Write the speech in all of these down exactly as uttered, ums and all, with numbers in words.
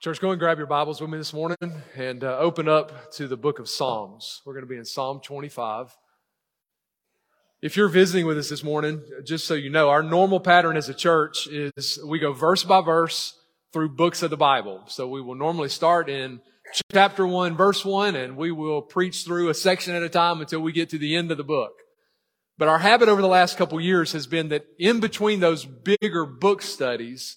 Church, go and grab your Bibles with me this morning and uh, open up to the book of Psalms. We're going to be in Psalm twenty-five. If you're visiting with us this morning, just so you know, our normal pattern as a church is we go verse by verse through books of the Bible. So we will normally start in chapter one, verse one, and we will preach through a section at a time until we get to the end of the book. But our habit over the last couple years has been that in between those bigger book studies,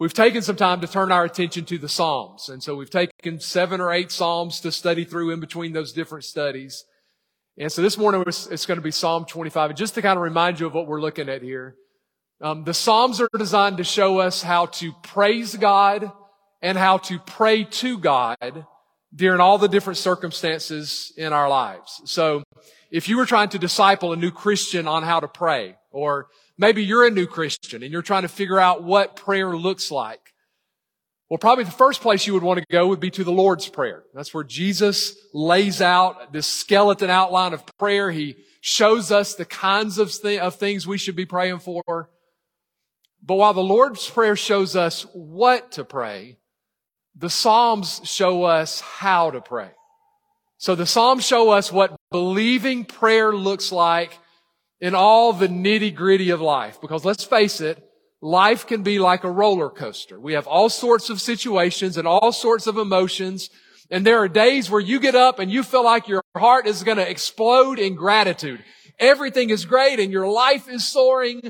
we've taken some time to turn our attention to the Psalms. And so we've taken seven or eight Psalms to study through in between those different studies. And so this morning it's going to be Psalm twenty-five. And just to kind of remind you of what we're looking at here, um, the Psalms are designed to show us how to praise God and how to pray to God during all the different circumstances in our lives. So if you were trying to disciple a new Christian on how to pray, or maybe you're a new Christian and you're trying to figure out what prayer looks like, well, probably the first place you would want to go would be to the Lord's Prayer. That's where Jesus lays out this skeleton outline of prayer. He shows us the kinds of, th- of things we should be praying for. But while the Lord's Prayer shows us what to pray, the Psalms show us how to pray. So the Psalms show us what believing prayer looks like in all the nitty-gritty of life. Because let's face it, life can be like a roller coaster. We have all sorts of situations and all sorts of emotions. And there are days where you get up and you feel like your heart is going to explode in gratitude. Everything is great and your life is soaring.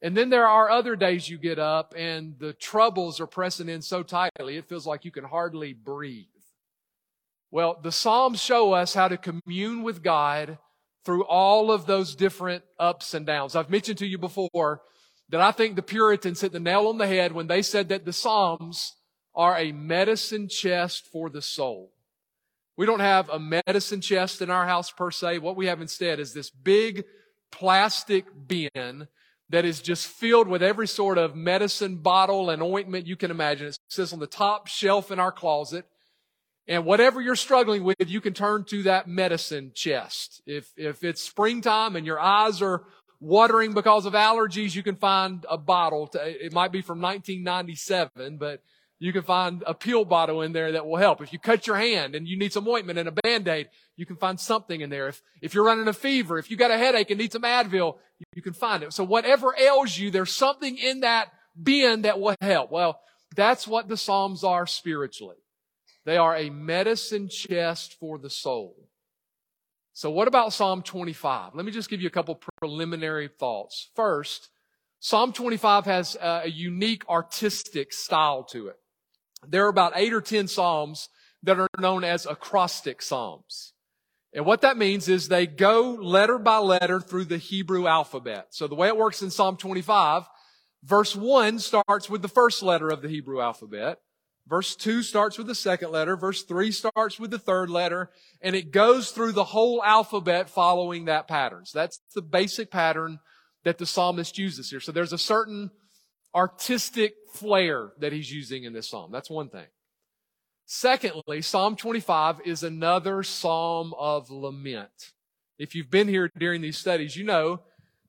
And then there are other days you get up and the troubles are pressing in so tightly it feels like you can hardly breathe. Well, the Psalms show us how to commune with God through all of those different ups and downs. I've mentioned to you before that I think the Puritans hit the nail on the head when they said that the Psalms are a medicine chest for the soul. We don't have a medicine chest in our house per se. What we have instead is this big plastic bin that is just filled with every sort of medicine bottle and ointment you can imagine. It sits on the top shelf in our closet. And whatever you're struggling with, you can turn to that medicine chest. If if it's springtime and your eyes are watering because of allergies, you can find a bottle. To, it might be from nineteen ninety-seven, but you can find a pill bottle in there that will help. If you cut your hand and you need some ointment and a Band-Aid, you can find something in there. If if you're running a fever, if you got a headache and need some Advil, you, you can find it. So whatever ails you, there's something in that bin that will help. Well, that's what the Psalms are spiritually. They are a medicine chest for the soul. So what about Psalm twenty-five? Let me just give you a couple preliminary thoughts. First, Psalm twenty-five has a unique artistic style to it. There are about eight or ten Psalms that are known as acrostic Psalms. And what that means is they go letter by letter through the Hebrew alphabet. So the way it works in Psalm twenty-five, verse one starts with the first letter of the Hebrew alphabet. Verse two starts with the second letter. Verse three starts with the third letter. And it goes through the whole alphabet following that pattern. So that's the basic pattern that the psalmist uses here. So there's a certain artistic flair that he's using in this psalm. That's one thing. Secondly, Psalm twenty-five is another psalm of lament. If you've been here during these studies, you know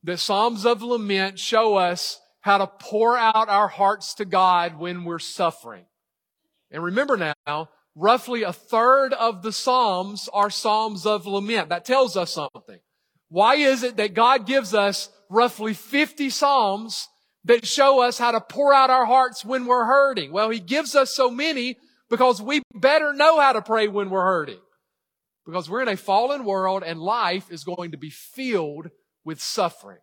that psalms of lament show us how to pour out our hearts to God when we're suffering. And remember now, roughly a third of the Psalms are Psalms of lament. That tells us something. Why is it that God gives us roughly fifty Psalms that show us how to pour out our hearts when we're hurting? Well, He gives us so many because we better know how to pray when we're hurting. Because we're in a fallen world and life is going to be filled with suffering.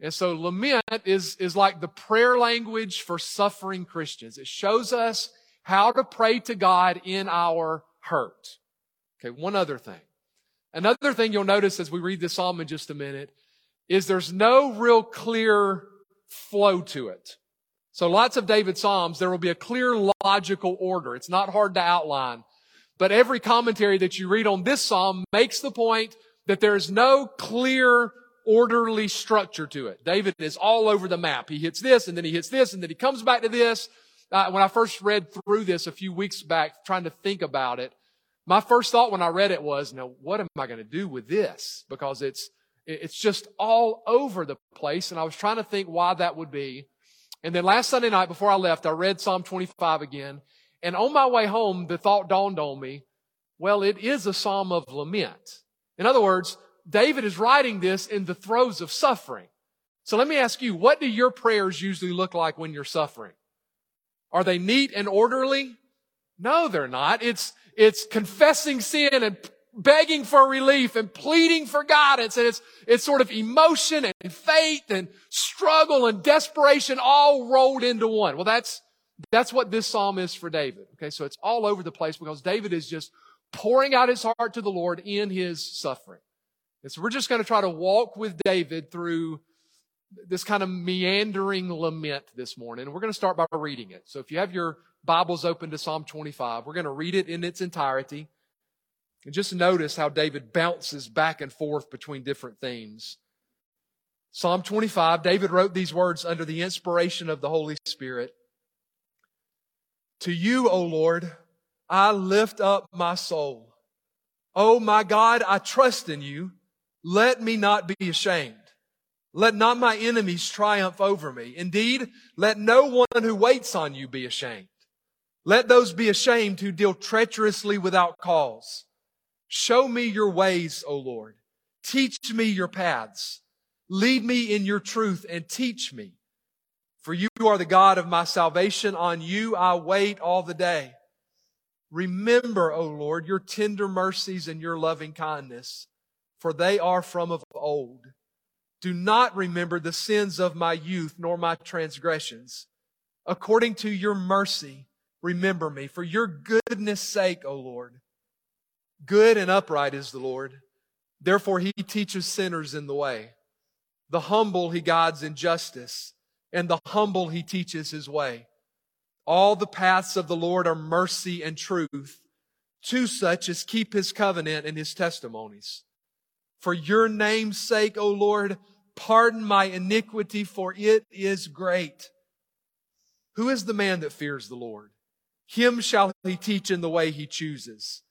And so lament is, is like the prayer language for suffering Christians. It shows us how to pray to God in our hurt. Okay, one other thing. Another thing you'll notice as we read this psalm in just a minute is there's no real clear flow to it. So lots of David's psalms, there will be a clear logical order. It's not hard to outline. But every commentary that you read on this psalm makes the point that there is no clear orderly structure to it. David is all over the map. He hits this, and then he hits this, and then he comes back to this. Uh, when I first read through this a few weeks back, trying to think about it, my first thought when I read it was, now, what am I going to do with this? Because it's it's just all over the place, and I was trying to think why that would be. And then last Sunday night before I left, I read Psalm twenty-five again, And on my way home, the thought dawned on me, well, it is a psalm of lament. In other words, David is writing this in the throes of suffering. So let me ask you, what do your prayers usually look like when you're suffering? Are they neat and orderly? No, they're not. It's, it's confessing sin and begging for relief and pleading for guidance. And it's, it's sort of emotion and faith and struggle and desperation all rolled into one. Well, that's, that's what this psalm is for David. Okay. So it's all over the place because David is just pouring out his heart to the Lord in his suffering. And so we're just going to try to walk with David through this kind of meandering lament this morning. And we're going to start by reading it. So if you have your Bibles open to Psalm twenty-five, we're going to read it in its entirety. And just notice how David bounces back and forth between different themes. Psalm twenty-five, David wrote these words under the inspiration of the Holy Spirit. To you, O Lord, I lift up my soul. O my God, I trust in you. Let me not be ashamed. Let not my enemies triumph over me. Indeed, let no one who waits on you be ashamed. Let those be ashamed who deal treacherously without cause. Show me your ways, O Lord. Teach me your paths. Lead me in your truth and teach me. For you are the God of my salvation. On you I wait all the day. Remember, O Lord, your tender mercies and your loving kindness, for they are from of old. Do not remember the sins of my youth, nor my transgressions. According to your mercy, remember me. For your goodness' sake, O Lord. Good and upright is the Lord. Therefore he teaches sinners in the way. The humble he guides in justice, and the humble he teaches his way. All the paths of the Lord are mercy and truth. To such as keep his covenant and his testimonies. For your name's sake, O Lord, pardon my iniquity, for it is great. Who is the man that fears the Lord? Him shall he teach in the way he chooses.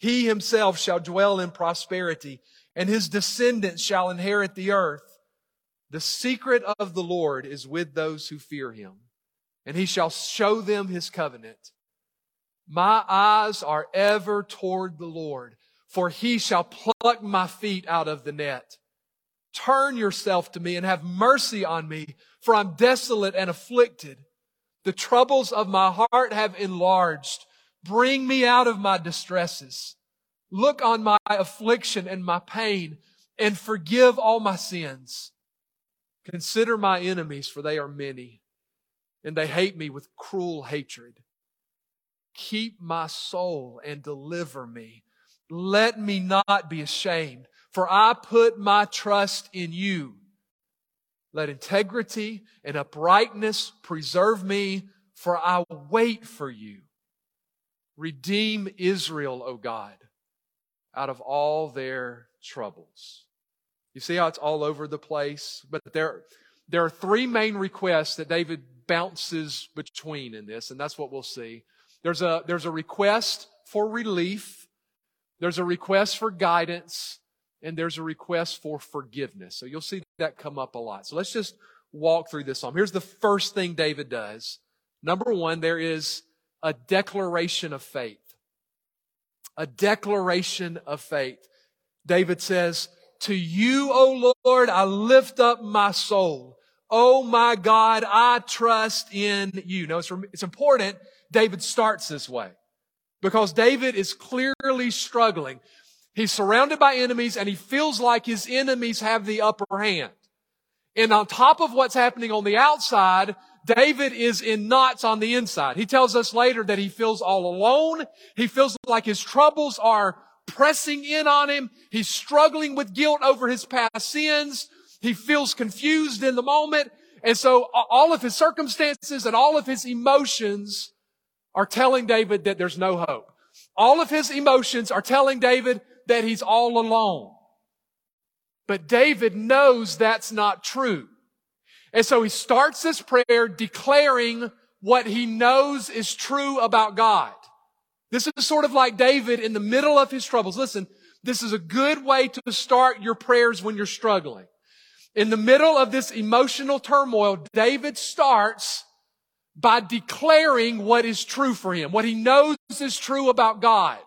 He himself shall dwell in prosperity, and his descendants shall inherit the earth. The secret of the Lord is with those who fear him, and he shall show them his covenant. My eyes are ever toward the Lord, for he shall pluck my feet out of the net. Turn yourself to me and have mercy on me, for I'm desolate and afflicted. The troubles of my heart have enlarged. Bring me out of my distresses. Look on my affliction and my pain, and forgive all my sins. Consider my enemies, for they are many, and they hate me with cruel hatred. Keep my soul and deliver me. Let me not be ashamed, for I put my trust in you. Let integrity and uprightness preserve me, for I wait for you. Redeem Israel, O God, out of all their troubles. You see how it's all over the place? But there, there are three main requests that David bounces between in this, and that's what we'll see. There's a, there's a request for relief. There's a request for guidance, and there's a request for forgiveness. So you'll see that come up a lot. So let's just walk through this psalm. Here's the first thing David does. Number one, there is a declaration of faith. A declaration of faith. David says, to you, O Lord, I lift up my soul. O my God, I trust in you. Now, it's, it's important David starts this way, because David is clearly struggling. He's surrounded by enemies, and he feels like his enemies have the upper hand. And on top of what's happening on the outside, David is in knots on the inside. He tells us later that he feels all alone. He feels like his troubles are pressing in on him. He's struggling with guilt over his past sins. He feels confused in the moment. And so all of his circumstances and all of his emotions are telling David that there's no hope. All of his emotions are telling David that he's all alone. But David knows that's not true. And so he starts this prayer declaring what he knows is true about God. This is sort of like David in the middle of his troubles. Listen, this is a good way to start your prayers when you're struggling. In the middle of this emotional turmoil, David starts by declaring what is true for him, what he knows is true about God.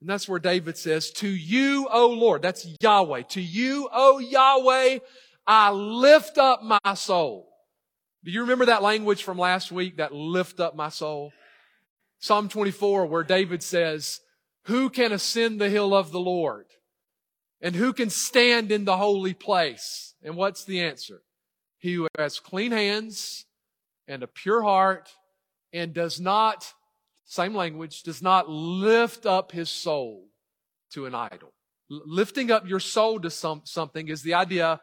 And that's where David says, to you, O Lord, that's Yahweh, to you, O Yahweh, I lift up my soul. Do you remember that language from last week, that lift up my soul? Psalm twenty-four, where David says, who can ascend the hill of the Lord? And who can stand in the holy place? And what's the answer? He who has clean hands and a pure heart and does not, same language, does not lift up his soul to an idol. L- lifting up your soul to some, something is the idea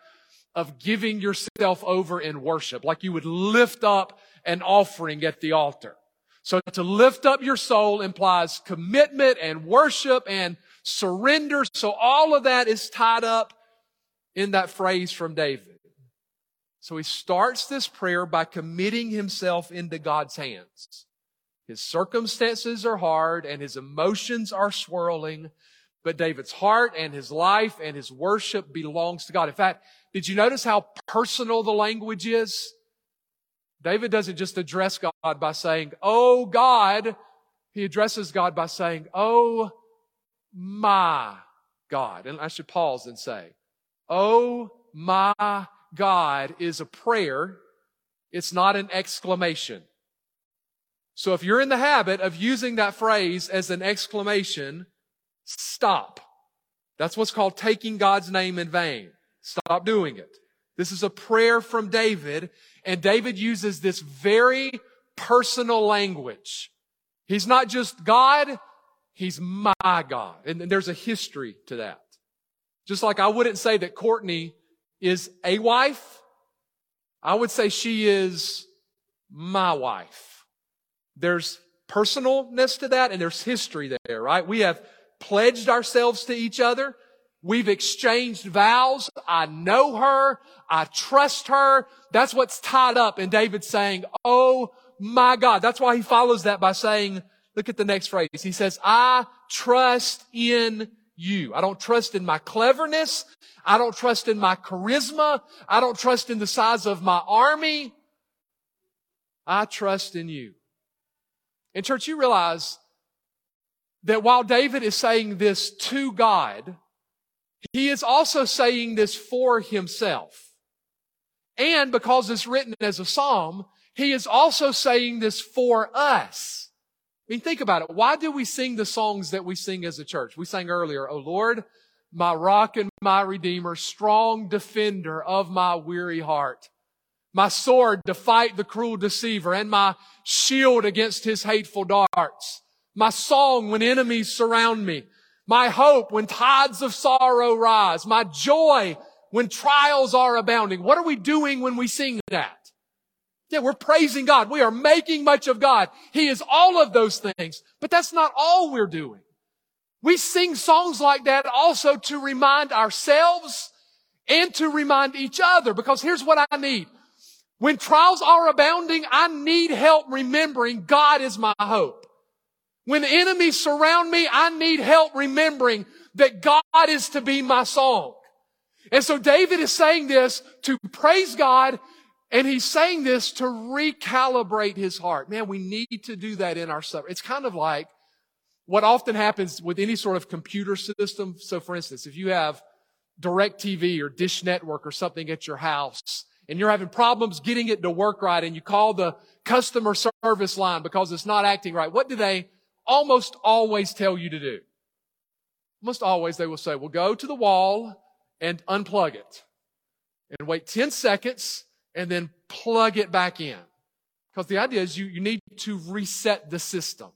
of giving yourself over in worship, like you would lift up an offering at the altar. So to lift up your soul implies commitment and worship and surrender. So all of that is tied up in that phrase from David. So he starts this prayer by committing himself into God's hands. His circumstances are hard and his emotions are swirling, but David's heart and his life and his worship belongs to God. In fact, did you notice how personal the language is? David doesn't just address God by saying, oh God. He addresses God by saying, oh my God. And I should pause and say, oh my God is a prayer. It's not an exclamation. So if you're in the habit of using that phrase as an exclamation, stop. That's what's called taking God's name in vain. Stop doing it. This is a prayer from David, and David uses this very personal language. He's not just God, he's my God. And, and there's a history to that. Just like I wouldn't say that Courtney is a wife, I would say she is my wife. There's personalness to that, and there's history there, right? We have pledged ourselves to each other. We've exchanged vows. I know her. I trust her. That's what's tied up in David saying, oh my God. That's why he follows that by saying, look at the next phrase. He says, I trust in you. I don't trust in my cleverness. I don't trust in my charisma. I don't trust in the size of my army. I trust in you. And church, you realize that while David is saying this to God, he is also saying this for himself. And because it's written as a psalm, he is also saying this for us. I mean, think about it. Why do we sing the songs that we sing as a church? We sang earlier, O Lord, my rock and my redeemer, strong defender of my weary heart, my sword to fight the cruel deceiver, and my shield against his hateful darts, my song when enemies surround me, my hope when tides of sorrow rise, my joy when trials are abounding. What are we doing when we sing that? Yeah, we're praising God. We are making much of God. He is all of those things, but that's not all we're doing. We sing songs like that also to remind ourselves and to remind each other, because here's what I need. When trials are abounding, I need help remembering God is my hope. When enemies surround me, I need help remembering that God is to be my song. And so David is saying this to praise God, and he's saying this to recalibrate his heart. Man, we need to do that in our suffering. It's kind of like what often happens with any sort of computer system. So for instance, if you have DirecTV or Dish Network or something at your house, and you're having problems getting it to work right, and you call the customer service line because it's not acting right, what do they almost always tell you to do? Almost always they will say, well, go to the wall and unplug it and wait ten seconds and then plug it back in. Because the idea is you, you need to reset the system.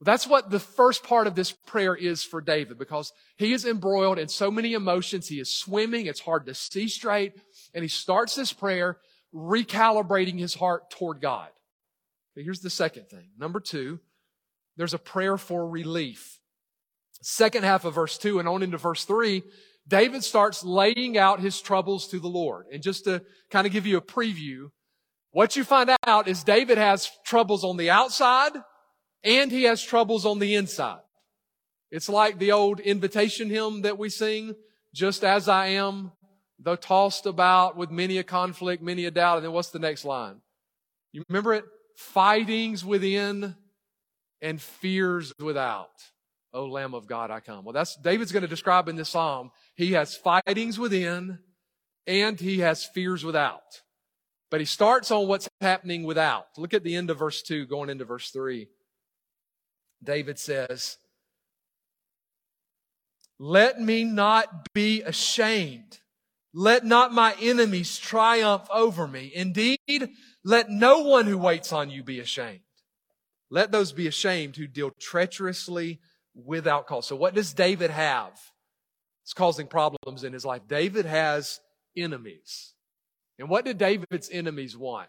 That's what the first part of this prayer is for David, because he is embroiled in so many emotions. He is swimming. It's hard to see straight. And he starts this prayer recalibrating his heart toward God. But here's the second thing. Number two, there's a prayer for relief. Second half of verse two and on into verse three, David starts laying out his troubles to the Lord. And just to kind of give you a preview, what you find out is David has troubles on the outside and he has troubles on the inside. It's like the old invitation hymn that we sing, just as I am, though tossed about with many a conflict, many a doubt. And then what's the next line? You remember it? Fightings within and fears without. O Lamb of God, I come. Well, that's David's going to describe in this psalm. He has fightings within and he has fears without. But he starts on what's happening without. Look at the end of verse two, going into verse three. David says, let me not be ashamed. Let not my enemies triumph over me. Indeed, let no one who waits on you be ashamed. Let those be ashamed who deal treacherously without cause. So what does David have? It's causing problems in his life. David has enemies. And what did David's enemies want?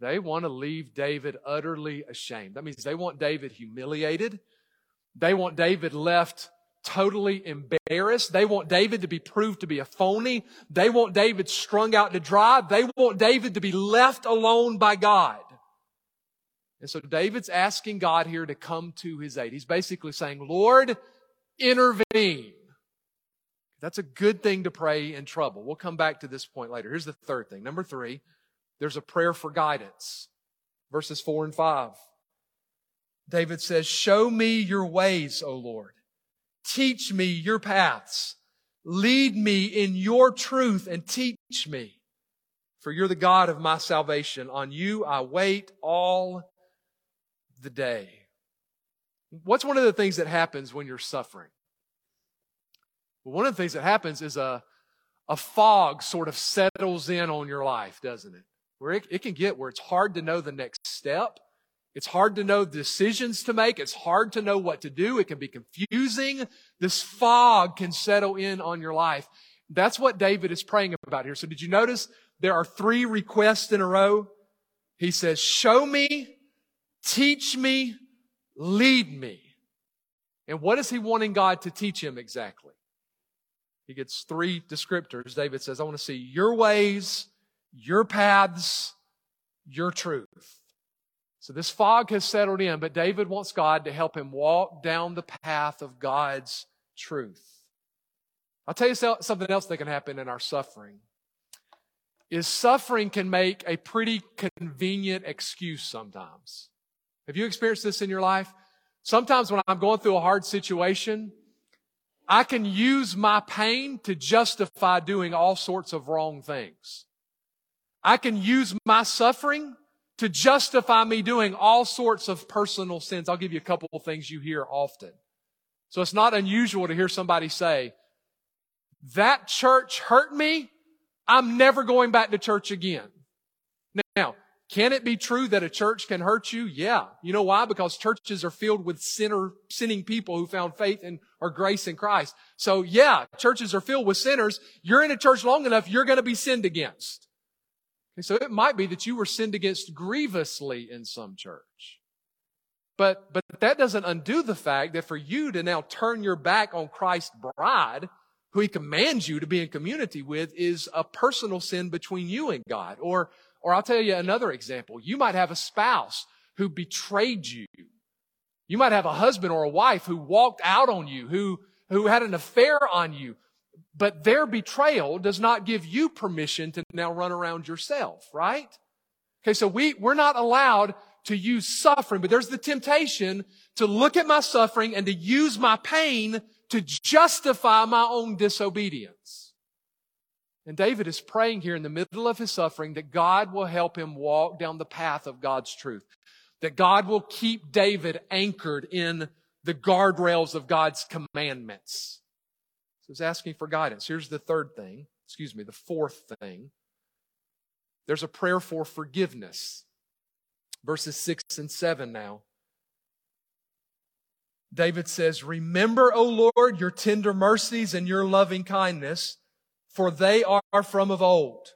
They want to leave David utterly ashamed. That means they want David humiliated. They want David left totally embarrassed. They want David to be proved to be a phony. They want David strung out to dry. They want David to be left alone by God. And so David's asking God here to come to his aid. He's basically saying, Lord, intervene. That's a good thing to pray in trouble. We'll come back to this point later. Here's the third thing. Number three, there's a prayer for guidance. Verses four and five. David says, show me your ways, O Lord. Teach me your paths. Lead me in your truth and teach me. For you're the God of my salvation. On you I wait all the day. What's one of the things that happens when you're suffering? Well, one of the things that happens is a, a fog sort of settles in on your life, doesn't it? Where it, it can get where it's hard to know the next step. It's hard to know decisions to make. It's hard to know what to do. It can be confusing. This fog can settle in on your life. That's what David is praying about here. So did you notice there are three requests in a row? He says, show me, teach me, lead me. And what is he wanting God to teach him exactly? He gets three descriptors. David says, I want to see your ways, your paths, your truth. So this fog has settled in, but David wants God to help him walk down the path of God's truth. I'll tell you something else that can happen in our suffering. Is suffering can make a pretty convenient excuse sometimes. Have you experienced this in your life? Sometimes when I'm going through a hard situation, I can use my pain to justify doing all sorts of wrong things. I can use my suffering to justify me doing all sorts of personal sins. I'll give you a couple of things you hear often. So it's not unusual to hear somebody say, that church hurt me. I'm never going back to church again. Now, can it be true that a church can hurt you? Yeah. You know why? Because churches are filled with sinner, sinning people who found faith and or grace in Christ. So yeah, churches are filled with sinners. You're in a church long enough, you're going to be sinned against. And so it might be that you were sinned against grievously in some church. But, but that doesn't undo the fact that for you to now turn your back on Christ's bride, who he commands you to be in community with, is a personal sin between you and God. Or Or I'll tell you another example. You might have a spouse who betrayed you. You might have a husband or a wife who walked out on you, who, who had an affair on you. But their betrayal does not give you permission to now run around yourself, right? Okay, so we, we're not allowed to use suffering, but there's the temptation to look at my suffering and to use my pain to justify my own disobedience. And David is praying here in the middle of his suffering that God will help him walk down the path of God's truth, that God will keep David anchored in the guardrails of God's commandments. So he's asking for guidance. Here's the third thing, excuse me, the fourth thing. There's a prayer for forgiveness. Verses six and seven now. David says, remember, O Lord, your tender mercies and your loving kindness, for they are from of old.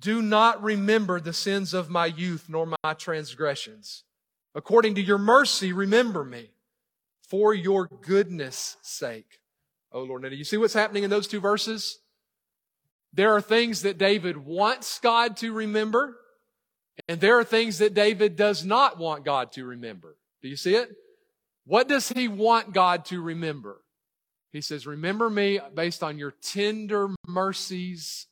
Do not remember the sins of my youth, nor my transgressions. According to your mercy, remember me, for your goodness' sake, O Lord. Now, do you see what's happening in those two verses? There are things that David wants God to remember, and there are things that David does not want God to remember. Do you see it? What does he want God to remember? He says, remember me based on your tender mercies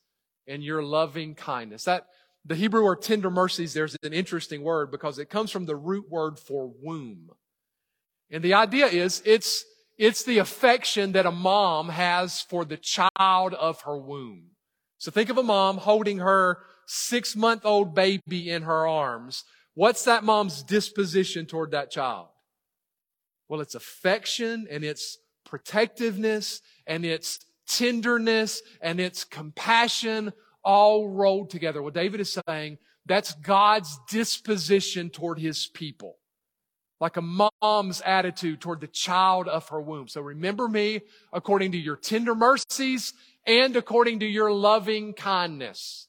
and your loving kindness. That, The Hebrew word tender mercies there is an interesting word because it comes from the root word for womb. And the idea is it's, it's the affection that a mom has for the child of her womb. So think of a mom holding her six-month-old baby in her arms. What's that mom's disposition toward that child? Well, it's affection and it's protectiveness and it's tenderness and it's compassion all rolled together. Well, David is saying that's God's disposition toward his people. Like a mom's attitude toward the child of her womb. So remember me according to your tender mercies and according to your loving kindness.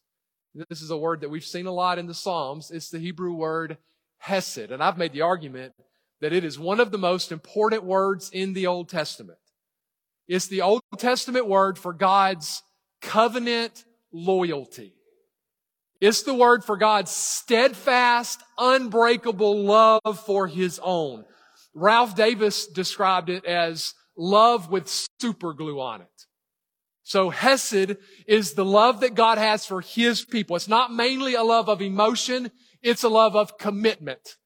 This is a word that we've seen a lot in the Psalms. It's the Hebrew word hesed. And I've made the argument that it is one of the most important words in the Old Testament. It's the Old Testament word for God's covenant loyalty. It's the word for God's steadfast, unbreakable love for his own. Ralph Davis described it as love with super glue on it. So hesed is the love that God has for his people. It's not mainly a love of emotion. It's a love of commitment.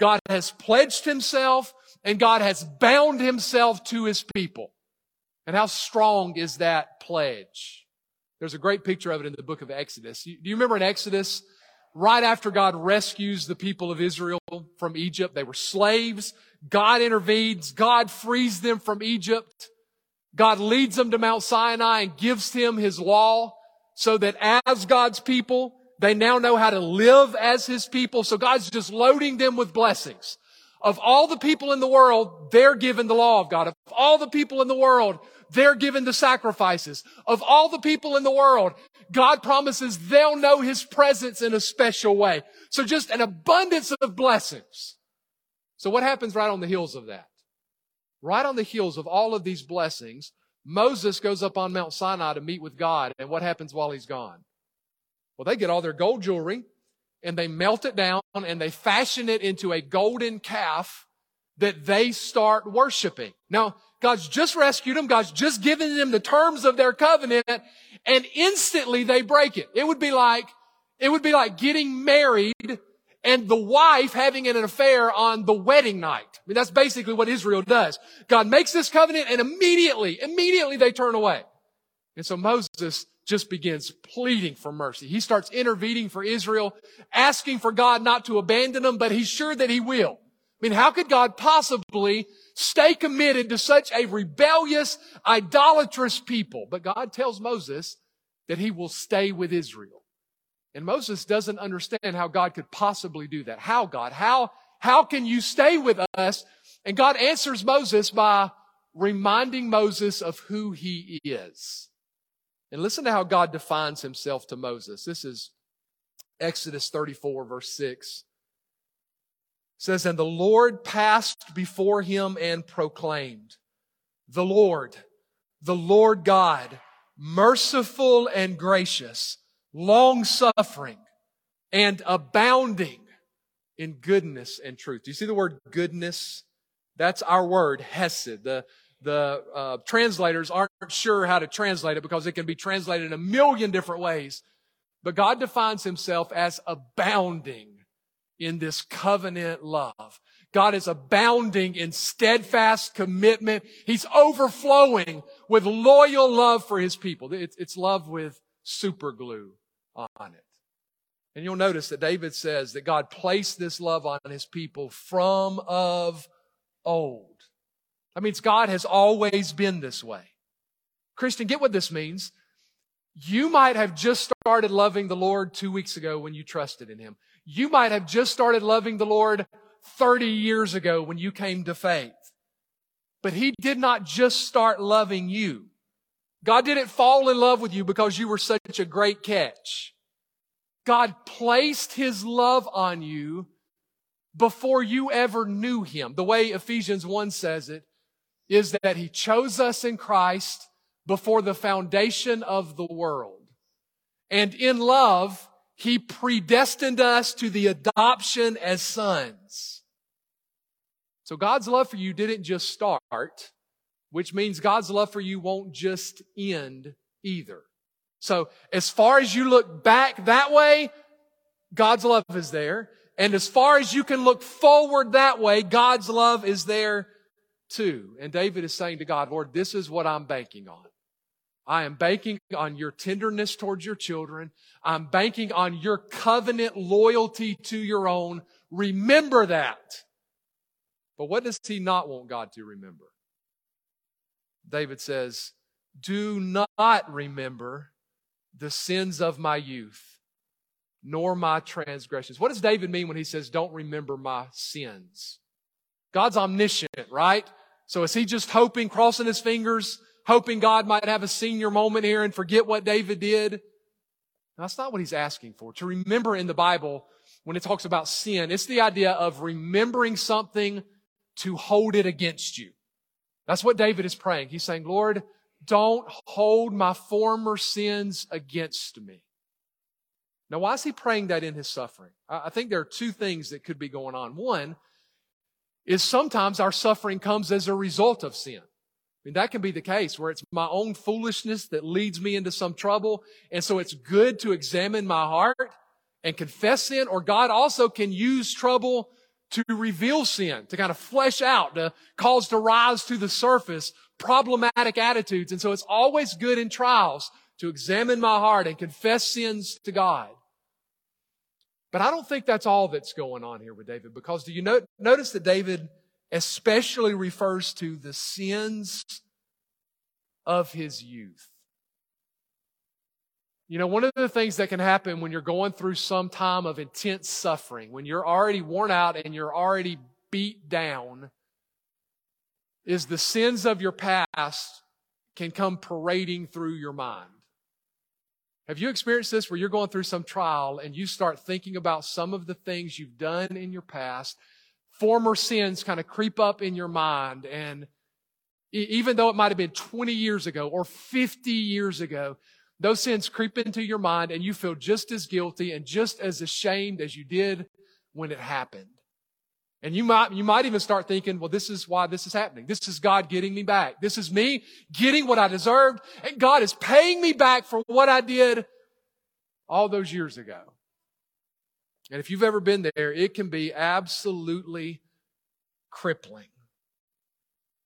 God has pledged himself and God has bound himself to his people. And how strong is that pledge? There's a great picture of it in the book of Exodus. Do you remember in Exodus, right after God rescues the people of Israel from Egypt, they were slaves. God intervenes. God frees them from Egypt. God leads them to Mount Sinai and gives them his law so that as God's people, they now know how to live as his people. So God's just loading them with blessings. Of all the people in the world, they're given the law of God. Of all the people in the world, they're given the sacrifices. Of all the people in the world, God promises they'll know his presence in a special way. So just an abundance of blessings. So what happens right on the heels of that? Right on the heels of all of these blessings, Moses goes up on Mount Sinai to meet with God. And what happens while he's gone? Well, they get all their gold jewelry and they melt it down and they fashion it into a golden calf that they start worshiping. Now, God's just rescued them. God's just given them the terms of their covenant, and instantly they break it. It would be like, it would be like getting married and the wife having an affair on the wedding night. I mean, that's basically what Israel does. God makes this covenant and immediately, immediately they turn away. And so Moses just begins pleading for mercy. He starts intervening for Israel, asking for God not to abandon them, but he's sure that he will. I mean, how could God possibly stay committed to such a rebellious, idolatrous people? But God tells Moses that he will stay with Israel. And Moses doesn't understand how God could possibly do that. How, God? How, how can you stay with us? And God answers Moses by reminding Moses of who he is. And listen to how God defines himself to Moses. This is Exodus thirty-four, verse six. It says, and the Lord passed before him and proclaimed, the Lord, the Lord God, merciful and gracious, long-suffering and abounding in goodness and truth. Do you see the word goodness? That's our word, hesed. The, the uh, translators aren't sure how to translate it because it can be translated in a million different ways. But God defines himself as abounding in this covenant love. God is abounding in steadfast commitment. He's overflowing with loyal love for his people. It's love with super glue on it. And you'll notice that David says that God placed this love on his people from of old. That means God has always been this way. Christian, get what this means. You might have just started loving the Lord two weeks ago when you trusted in him. You might have just started loving the Lord thirty years ago when you came to faith. But he did not just start loving you. God didn't fall in love with you because you were such a great catch. God placed his love on you before you ever knew him. The way Ephesians one says it is that he chose us in Christ before the foundation of the world. And in love, he predestined us to the adoption as sons. So God's love for you didn't just start, which means God's love for you won't just end either. So as far as you look back that way, God's love is there. And as far as you can look forward that way, God's love is there too. And David is saying to God, Lord, this is what I'm banking on. I am banking on your tenderness towards your children. I'm banking on your covenant loyalty to your own. Remember that. But what does he not want God to remember? David says, do not remember the sins of my youth, nor my transgressions. What does David mean when he says, don't remember my sins? God's omniscient, right? So is he just hoping, crossing his fingers, hoping God might have a senior moment here and forget what David did? No, that's not what he's asking for. To remember in the Bible, when it talks about sin, it's the idea of remembering something to hold it against you. That's what David is praying. He's saying, Lord, don't hold my former sins against me. Now, why is he praying that in his suffering? I think there are two things that could be going on. One is sometimes our suffering comes as a result of sin. I mean, that can be the case where it's my own foolishness that leads me into some trouble. And so it's good to examine my heart and confess sin, or God also can use trouble to reveal sin, to kind of flesh out, to cause to rise to the surface problematic attitudes. And so it's always good in trials to examine my heart and confess sins to God. But I don't think that's all that's going on here with David, because do you no- notice that David especially refers to the sins of his youth? You know, one of the things that can happen when you're going through some time of intense suffering, when you're already worn out and you're already beat down, is the sins of your past can come parading through your mind. Have you experienced this where you're going through some trial and you start thinking about some of the things you've done in your past? Former sins kind of creep up in your mind, and even though it might have been twenty years ago or fifty years ago, those sins creep into your mind and you feel just as guilty and just as ashamed as you did when it happened. And you might, you might even start thinking, well, this is why this is happening. This is God getting me back. This is me getting what I deserved, and God is paying me back for what I did all those years ago. And if you've ever been there, it can be absolutely crippling.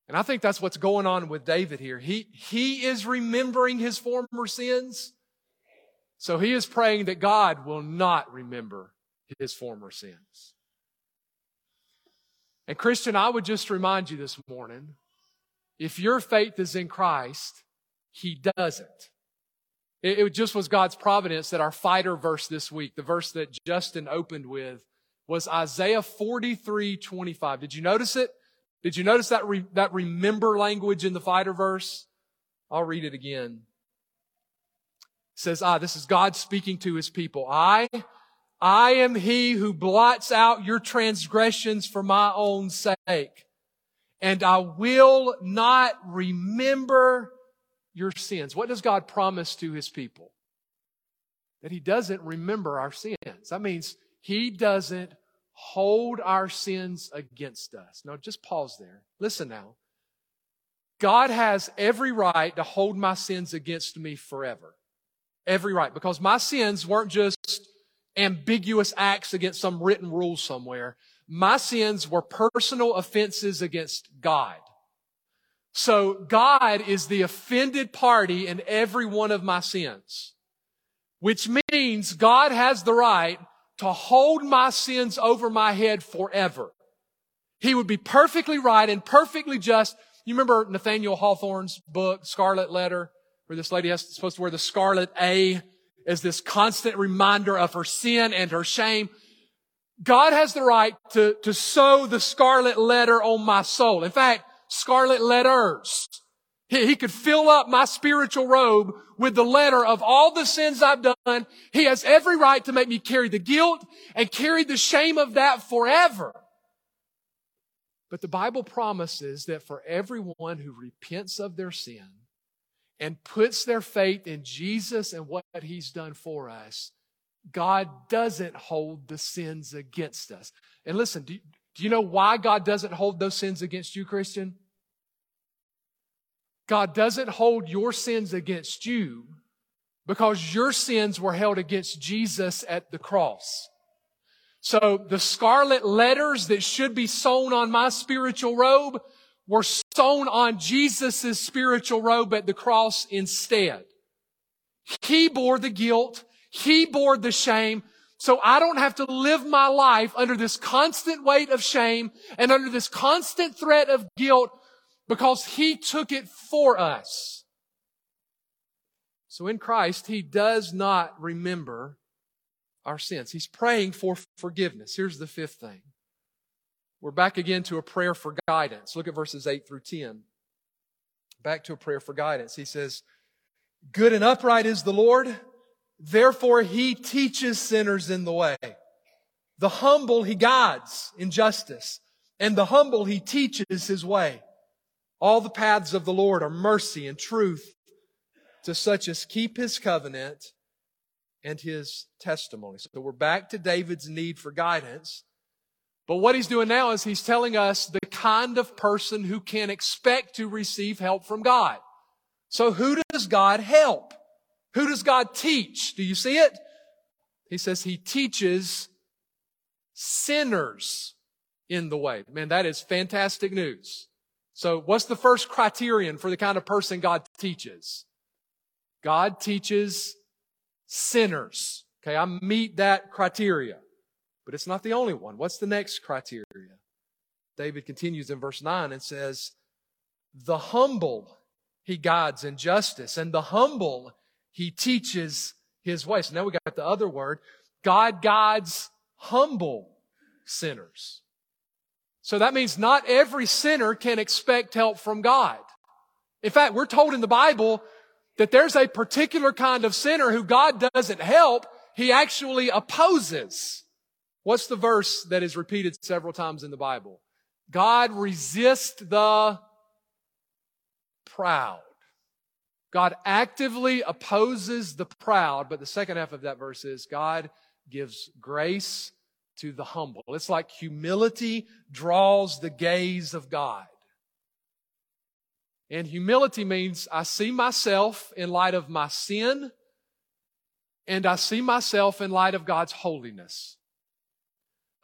And I think that's what's going on with David here. He, he is remembering his former sins. So he is praying that God will not remember his former sins. And Christian, I would just remind you this morning, if your faith is in Christ, he doesn't. It, it just was God's providence that our fighter verse this week, the verse that Justin opened with, was Isaiah forty-three twenty-five. Did you notice it? Did you notice that re, that remember language in the fighter verse? I'll read it again. It says, I, this is God speaking to his people. I, I am he who blots out your transgressions for my own sake, and I will not remember your sins. What does God promise to his people? That he doesn't remember our sins. That means he doesn't hold our sins against us. Now, just pause there. Listen now. God has every right to hold my sins against me forever. Every right. Because my sins weren't just ambiguous acts against some written rule somewhere. My sins were personal offenses against God. So God is the offended party in every one of my sins, which means God has the right to hold my sins over my head forever. He would be perfectly right and perfectly just. You remember Nathaniel Hawthorne's book, Scarlet Letter, where this lady is supposed to wear the scarlet A as this constant reminder of her sin and her shame. God has the right to, to sew the scarlet letter on my soul. In fact, scarlet letters. He, he could fill up my spiritual robe with the letter of all the sins I've done. He has every right to make me carry the guilt and carry the shame of that forever. But the Bible promises that for everyone who repents of their sin and puts their faith in Jesus and what he's done for us, God doesn't hold the sins against us. And listen, do you, do you know why God doesn't hold those sins against you, Christian? God doesn't hold your sins against you because your sins were held against Jesus at the cross. So the scarlet letters that should be sewn on my spiritual robe were sewn on Jesus' spiritual robe at the cross instead. He bore the guilt. He bore the shame. So I don't have to live my life under this constant weight of shame and under this constant threat of guilt because He took it for us. So in Christ, He does not remember our sins. He's praying for forgiveness. Here's the fifth thing. We're back again to a prayer for guidance. Look at verses eight through ten. Back to a prayer for guidance. He says, "Good and upright is the Lord. Therefore, He teaches sinners in the way. The humble He guides in justice, and the humble He teaches His way. All the paths of the Lord are mercy and truth to such as keep His covenant and His testimony." So we're back to David's need for guidance. But what he's doing now is he's telling us the kind of person who can expect to receive help from God. So who does God help? Who does God teach? Do you see it? He says He teaches sinners in the way. Man, that is fantastic news. So what's the first criterion for the kind of person God teaches? God teaches sinners. Okay, I meet that criteria. But it's not the only one. What's the next criteria? David continues in verse nine and says, "The humble He guides in justice, and the humble He teaches His way." So now we got the other word. God guides humble sinners. So that means not every sinner can expect help from God. In fact, we're told in the Bible that there's a particular kind of sinner who God doesn't help, He actually opposes. What's the verse that is repeated several times in the Bible? God resists the proud. God actively opposes the proud, but the second half of that verse is God gives grace to the humble. It's like humility draws the gaze of God. And humility means I see myself in light of my sin, and I see myself in light of God's holiness.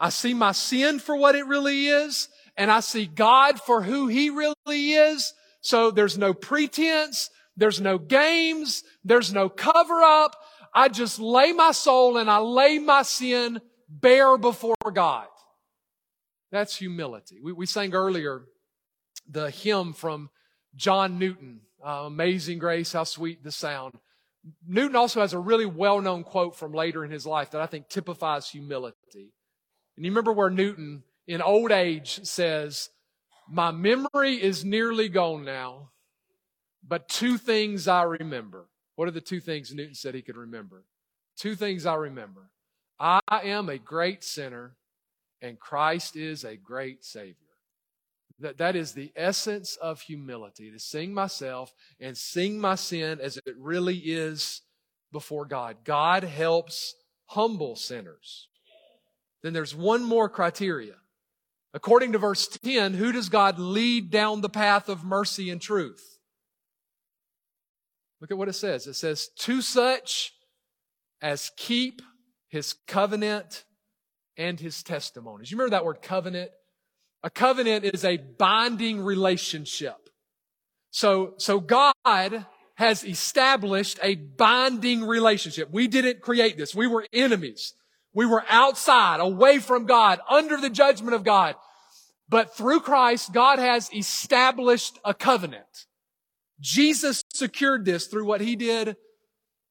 I see my sin for what it really is, and I see God for who He really is. So there's no pretense. There's no games. There's no cover up. I just lay my soul and I lay my sin bare before God. That's humility. We, we sang earlier the hymn from John Newton, uh, "Amazing Grace, How Sweet the Sound." Newton also has a really well-known quote from later in his life that I think typifies humility. And you remember where Newton in old age says, "My memory is nearly gone now, but two things I remember." What are the two things Newton said he could remember? Two things I remember. I am a great sinner, and Christ is a great Savior. That, that is the essence of humility, to seeing myself and seeing my sin as it really is before God. God helps humble sinners. Then there's one more criteria. According to verse ten, who does God lead down the path of mercy and truth? Look at what it says. It says, "To such as keep His covenant and His testimonies." You remember that word covenant? A covenant is a binding relationship. So, so God has established a binding relationship. We didn't create this. We were enemies. We were outside, away from God, under the judgment of God. But through Christ, God has established a covenant. Jesus secured this through what He did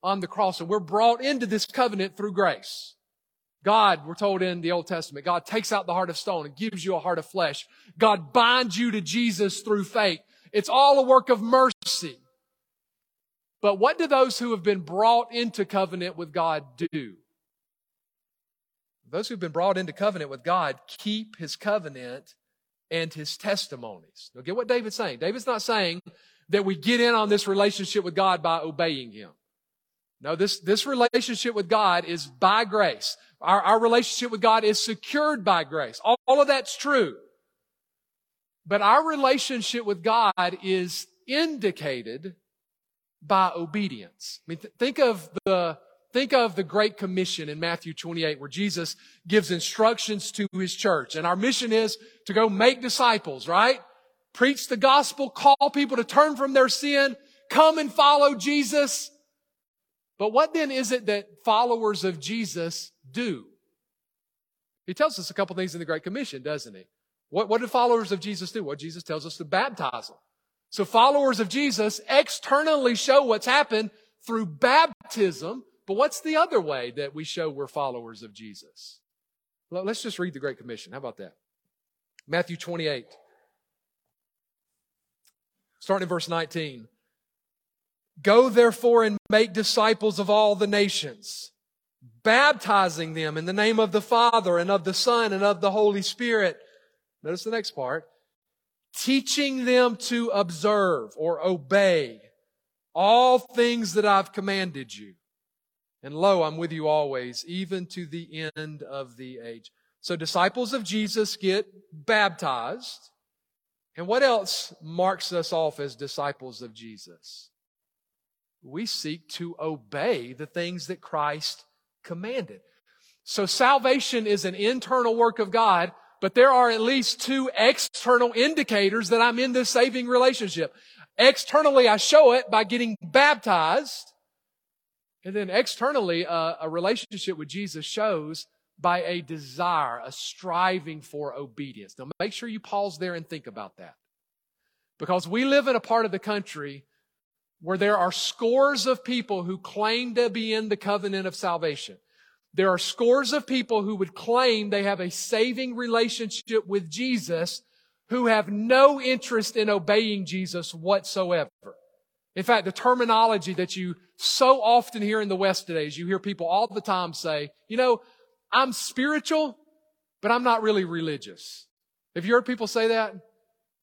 on the cross. And we're brought into this covenant through grace. God, we're told in the Old Testament, God takes out the heart of stone and gives you a heart of flesh. God binds you to Jesus through faith. It's all a work of mercy. But what do those who have been brought into covenant with God do? Those who've been brought into covenant with God keep His covenant and His testimonies. Now get what David's saying. David's not saying that we get in on this relationship with God by obeying Him. No, this, this relationship with God is by grace. Our, our relationship with God is secured by grace. All, all of that's true. But our relationship with God is indicated by obedience. I mean, th- think of the, Think of the Great Commission in Matthew twenty-eight, where Jesus gives instructions to his church. And our mission is to go make disciples, right? Preach the gospel, call people to turn from their sin, come and follow Jesus. But what then is it that followers of Jesus do? He tells us a couple things in the Great Commission, doesn't he? What, what do followers of Jesus do? Well, Jesus tells us to baptize them. So followers of Jesus externally show what's happened through baptism. But what's the other way that we show we're followers of Jesus? Well, let's just read the Great Commission. How about that? Matthew twenty-eight, starting in verse nineteen. Go therefore and make disciples of all the nations, baptizing them in the name of the Father and of the Son and of the Holy Spirit. Notice the next part. Teaching them to observe or obey all things that I've commanded you. And lo, I'm with you always, even to the end of the age. So disciples of Jesus get baptized. And what else marks us off as disciples of Jesus? We seek to obey the things that Christ commanded. So salvation is an internal work of God, but there are at least two external indicators that I'm in this saving relationship. Externally, I show it by getting baptized. And then externally, uh, a relationship with Jesus shows by a desire, a striving for obedience. Now, make sure you pause there and think about that. Because we live in a part of the country where there are scores of people who claim to be in the covenant of salvation. There are scores of people who would claim they have a saving relationship with Jesus who have no interest in obeying Jesus whatsoever. In fact, the terminology that you so often hear in the West today is you hear people all the time say, you know, I'm spiritual, but I'm not really religious. Have you heard people say that?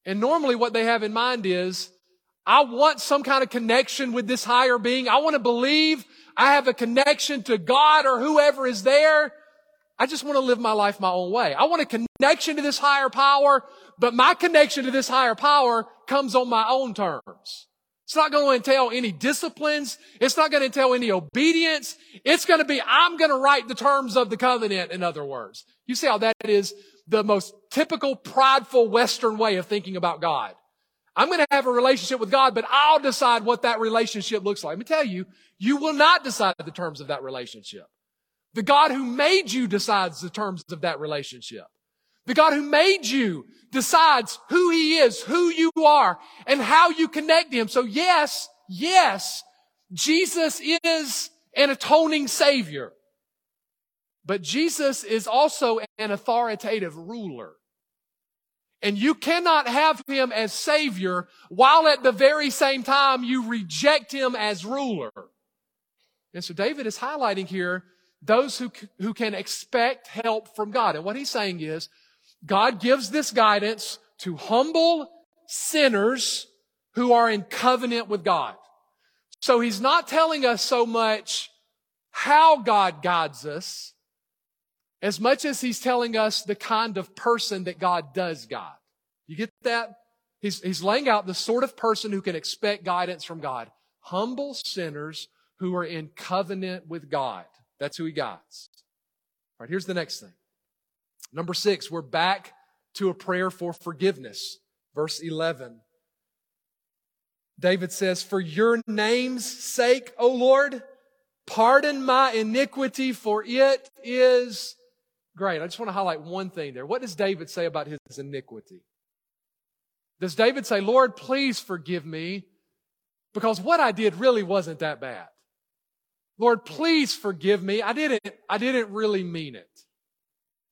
And normally what they have in mind is, I want some kind of connection with this higher being. I want to believe I have a connection to God or whoever is there. I just want to live my life my own way. I want a connection to this higher power, but my connection to this higher power comes on my own terms. It's not going to entail any disciplines. It's not going to entail any obedience. It's going to be, I'm going to write the terms of the covenant, in other words. You see how that is the most typical prideful Western way of thinking about God. I'm going to have a relationship with God, but I'll decide what that relationship looks like. Let me tell you, you will not decide the terms of that relationship. The God who made you decides the terms of that relationship. The God who made you decides who He is, who you are, and how you connect to Him. So yes, yes, Jesus is an atoning Savior. But Jesus is also an authoritative ruler. And you cannot have Him as Savior while at the very same time you reject Him as ruler. And so David is highlighting here those who, who can expect help from God. And what he's saying is, God gives this guidance to humble sinners who are in covenant with God. So he's not telling us so much how God guides us as much as he's telling us the kind of person that God does guide. You get that? He's, he's laying out the sort of person who can expect guidance from God. Humble sinners who are in covenant with God. That's who he guides. All right, here's the next thing. Number six, we're back to a prayer for forgiveness. Verse eleven. David says, for your name's sake, O Lord, pardon my iniquity, for it is great. I just want to highlight one thing there. What does David say about his iniquity? Does David say, Lord, please forgive me because what I did really wasn't that bad? Lord, please forgive me. I didn't, I didn't really mean it.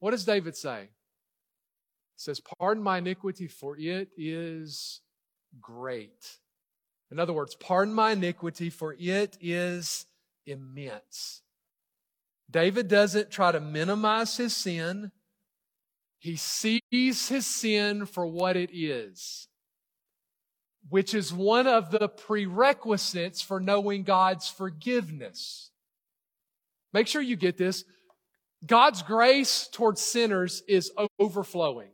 What does David say? He says, pardon my iniquity, for it is great. In other words, pardon my iniquity, for it is immense. David doesn't try to minimize his sin. He sees his sin for what it is, which is one of the prerequisites for knowing God's forgiveness. Make sure you get this. God's grace towards sinners is overflowing.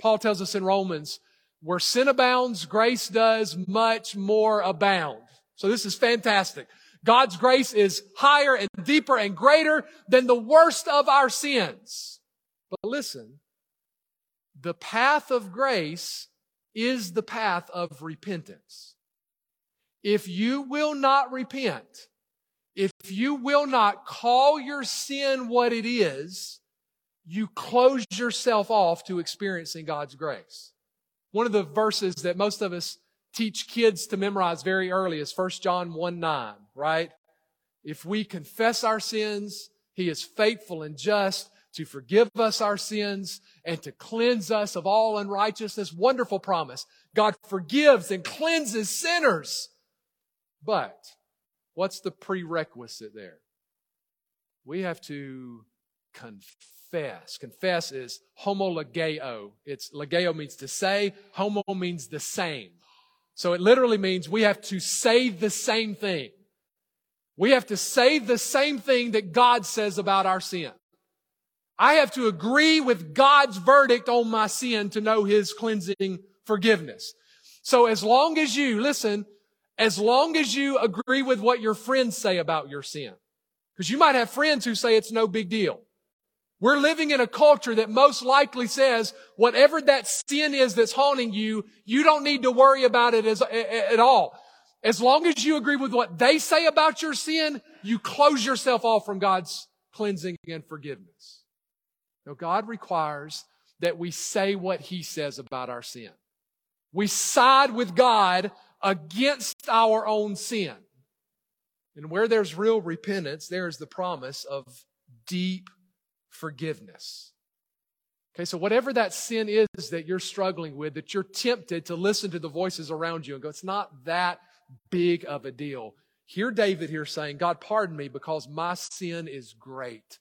Paul tells us in Romans, where sin abounds, grace does much more abound. So this is fantastic. God's grace is higher and deeper and greater than the worst of our sins. But listen, the path of grace is the path of repentance. If you will not repent, if you will not call your sin what it is, you close yourself off to experiencing God's grace. One of the verses that most of us teach kids to memorize very early is First John one nine, right? If we confess our sins, He is faithful and just to forgive us our sins and to cleanse us of all unrighteousness. Wonderful promise. God forgives and cleanses sinners. But what's the prerequisite there? We have to confess. Confess is homologeo. It's legeo means to say, homo means the same. So it literally means we have to say the same thing. We have to say the same thing that God says about our sin. I have to agree with God's verdict on my sin to know His cleansing forgiveness. So as long as you, listen, as long as you agree with what your friends say about your sin, because you might have friends who say it's no big deal. We're living in a culture that most likely says whatever that sin is that's haunting you, you don't need to worry about it as, at all. As long as you agree with what they say about your sin, you close yourself off from God's cleansing and forgiveness. No, God requires that we say what He says about our sin. We side with God against our own sin. And where there's real repentance, there is the promise of deep forgiveness. Okay, so whatever that sin is that you're struggling with, that you're tempted to listen to the voices around you and go, it's not that big of a deal. Hear David here saying, God, pardon me because my sin is great.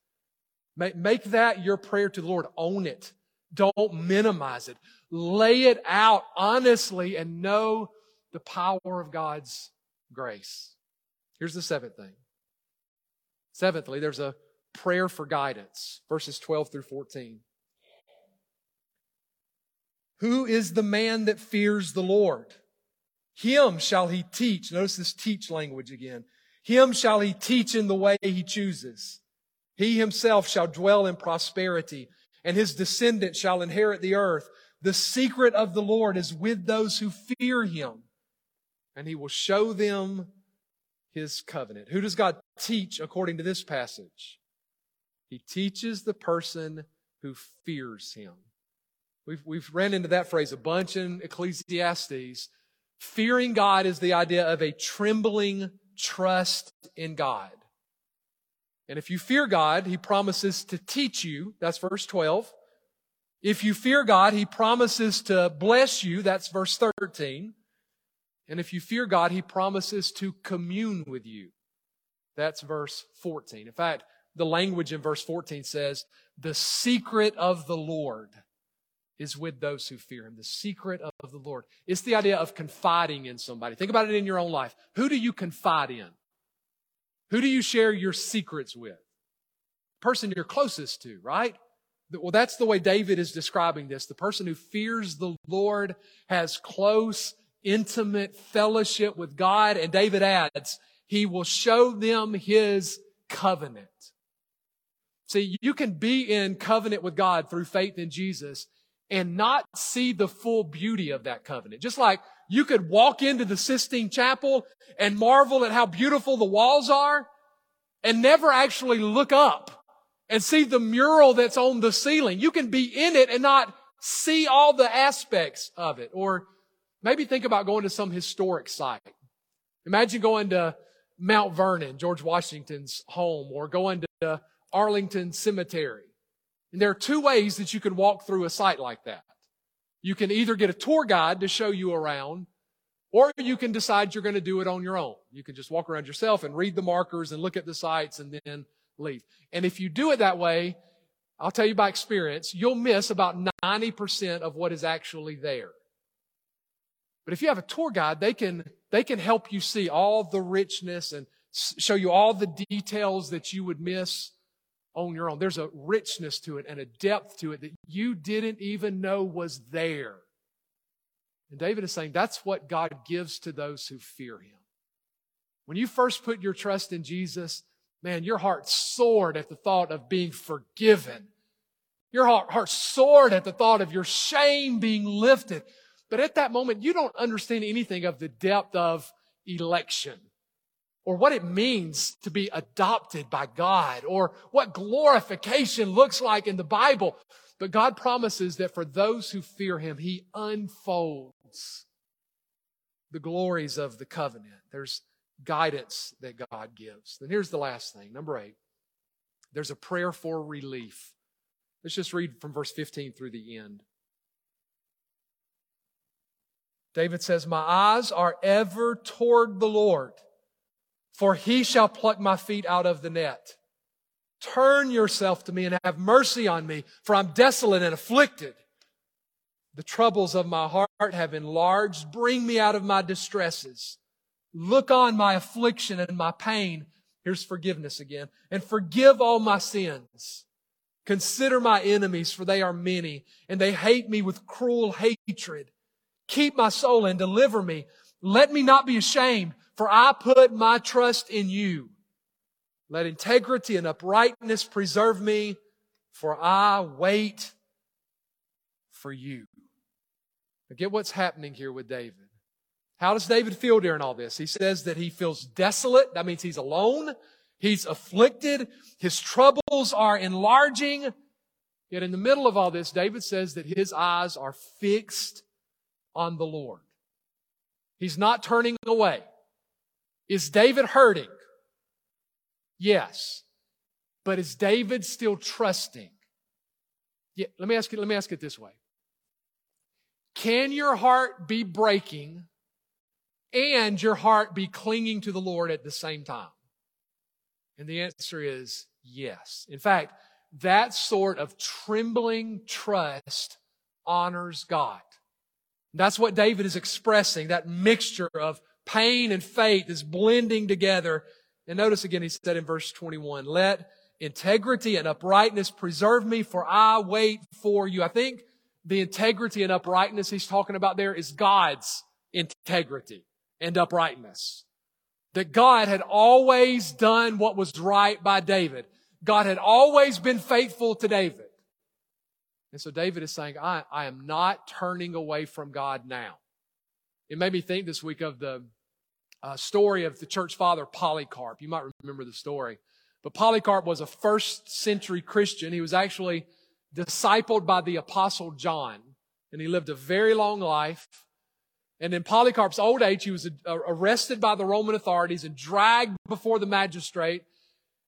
Make, make that your prayer to the Lord. Own it. Don't minimize it. Lay it out honestly and know the power of God's grace. Here's the seventh thing. Seventhly, there's a prayer for guidance, verses twelve through fourteen. Who is the man that fears the Lord? Him shall He teach. Notice this teach language again. Him shall He teach in the way He chooses. He Himself shall dwell in prosperity, and His descendants shall inherit the earth. The secret of the Lord is with those who fear Him, and He will show them His covenant. Who does God teach according to this passage? He teaches the person who fears Him. We've, we've ran into that phrase a bunch in Ecclesiastes. Fearing God is the idea of a trembling trust in God. And if you fear God, He promises to teach you. That's verse twelve. If you fear God, He promises to bless you. That's verse thirteen. And if you fear God, He promises to commune with you. That's verse fourteen. In fact, the language in verse fourteen says, the secret of the Lord is with those who fear Him. The secret of the Lord. It's the idea of confiding in somebody. Think about it in your own life. Who do you confide in? Who do you share your secrets with? The person you're closest to, right? Well, that's the way David is describing this. The person who fears the Lord has close, intimate fellowship with God. And David adds, He will show them His covenant. See, you can be in covenant with God through faith in Jesus and not see the full beauty of that covenant. Just like you could walk into the Sistine Chapel and marvel at how beautiful the walls are and never actually look up and see the mural that's on the ceiling. You can be in it and not see all the aspects of it. Or maybe think about going to some historic site. Imagine going to Mount Vernon, George Washington's home, or going to Arlington Cemetery. And there are two ways that you can walk through a site like that. You can either get a tour guide to show you around, or you can decide you're going to do it on your own. You can just walk around yourself and read the markers and look at the sites and then leave. And if you do it that way, I'll tell you by experience, you'll miss about ninety percent of what is actually there. But if you have a tour guide, they can They can help you see all the richness and show you all the details that you would miss on your own. There's a richness to it and a depth to it that you didn't even know was there. And David is saying that's what God gives to those who fear Him. When you first put your trust in Jesus, man, your heart soared at the thought of being forgiven. Your heart, heart soared at the thought of your shame being lifted. But at that moment, you don't understand anything of the depth of election, or what it means to be adopted by God, or what glorification looks like in the Bible. But God promises that for those who fear Him, He unfolds the glories of the covenant. There's guidance that God gives. Then here's the last thing, number eight. There's a prayer for relief. Let's just read from verse fifteen through the end. David says, "My eyes are ever toward the Lord, for He shall pluck my feet out of the net. Turn yourself to me and have mercy on me, for I'm desolate and afflicted. The troubles of my heart have enlarged. Bring me out of my distresses. Look on my affliction and my pain." Here's forgiveness again. "And forgive all my sins. Consider my enemies, for they are many, and they hate me with cruel hatred. Keep my soul and deliver me. Let me not be ashamed, for I put my trust in you. Let integrity and uprightness preserve me, for I wait for you." Now get what's happening here with David. How does David feel during all this? He says that he feels desolate. That means he's alone. He's afflicted. His troubles are enlarging. Yet in the middle of all this, David says that his eyes are fixed on the Lord. He's not turning away. Is David hurting? Yes. But is David still trusting? Yeah, let me ask you, let me ask it this way. Can your heart be breaking and your heart be clinging to the Lord at the same time? And the answer is yes. In fact, that sort of trembling trust honors God. That's what David is expressing, that mixture of pain and faith is blending together. And notice again, he said in verse twenty-one, "Let integrity and uprightness preserve me, for I wait for you." I think the integrity and uprightness he's talking about there is God's integrity and uprightness. That God had always done what was right by David. God had always been faithful to David. And so David is saying, I, I am not turning away from God now. It made me think this week of the uh, story of the church father Polycarp. You might remember the story. But Polycarp was a first century Christian. He was actually discipled by the Apostle John. And he lived a very long life. And in Polycarp's old age, he was arrested by the Roman authorities and dragged before the magistrate.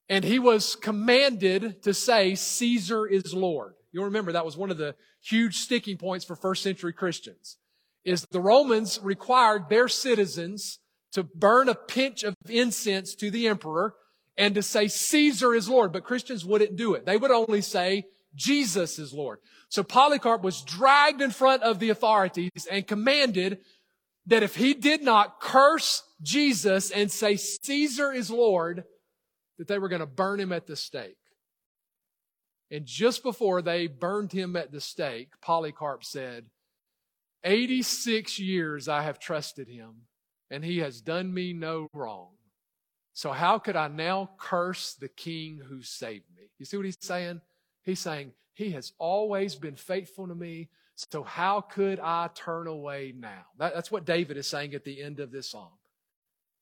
And he was commanded to say, "Caesar is Lord." You'll remember that was one of the huge sticking points for first century Christians, is the Romans required their citizens to burn a pinch of incense to the emperor and to say, "Caesar is Lord." But Christians wouldn't do it. They would only say, "Jesus is Lord." So Polycarp was dragged in front of the authorities and commanded that if he did not curse Jesus and say, "Caesar is Lord," that they were going to burn him at the stake. And just before they burned him at the stake, Polycarp said, eighty-six years I have trusted him, and he has done me no wrong. So how could I now curse the King who saved me?" You see what he's saying? He's saying, He has always been faithful to me, so how could I turn away now? That, that's what David is saying at the end of this psalm.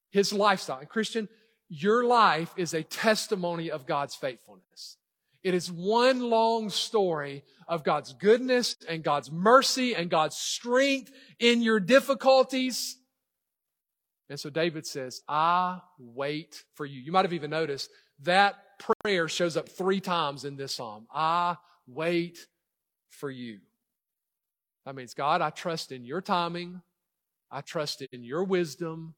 His lifestyle. And Christian, your life is a testimony of God's faithfulness. It is one long story of God's goodness and God's mercy and God's strength in your difficulties. And so David says, "I wait for you." You might have even noticed that prayer shows up three times in this psalm. "I wait for you." That means, God, I trust in your timing. I trust in your wisdom.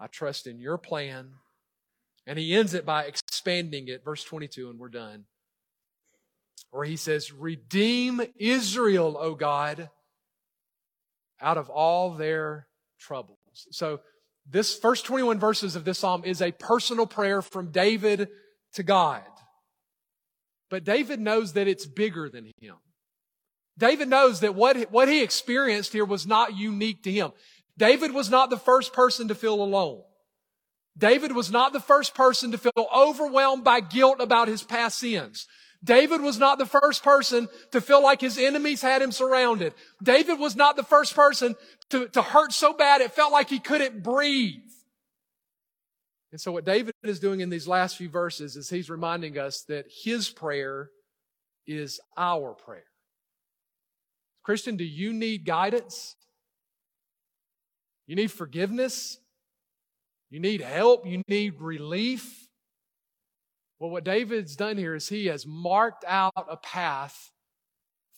I trust in your plan. And he ends it by expanding it. Verse twenty-two, and we're done. Where he says, "Redeem Israel, O God, out of all their troubles." So this first twenty-one verses of this psalm is a personal prayer from David to God. But David knows that it's bigger than him. David knows that what, what he experienced here was not unique to him. David was not the first person to feel alone. David was not the first person to feel overwhelmed by guilt about his past sins. David was not the first person to feel like his enemies had him surrounded. David was not the first person to, to hurt so bad it felt like he couldn't breathe. And so what David is doing in these last few verses is he's reminding us that his prayer is our prayer. Christian, do you need guidance? You need forgiveness? You need help? You need relief? Well, what David's done here is he has marked out a path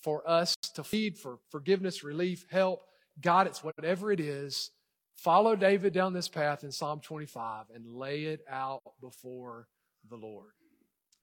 for us to plead for forgiveness, relief, help, guidance, whatever it is. Follow David down this path in Psalm twenty-five and lay it out before the Lord.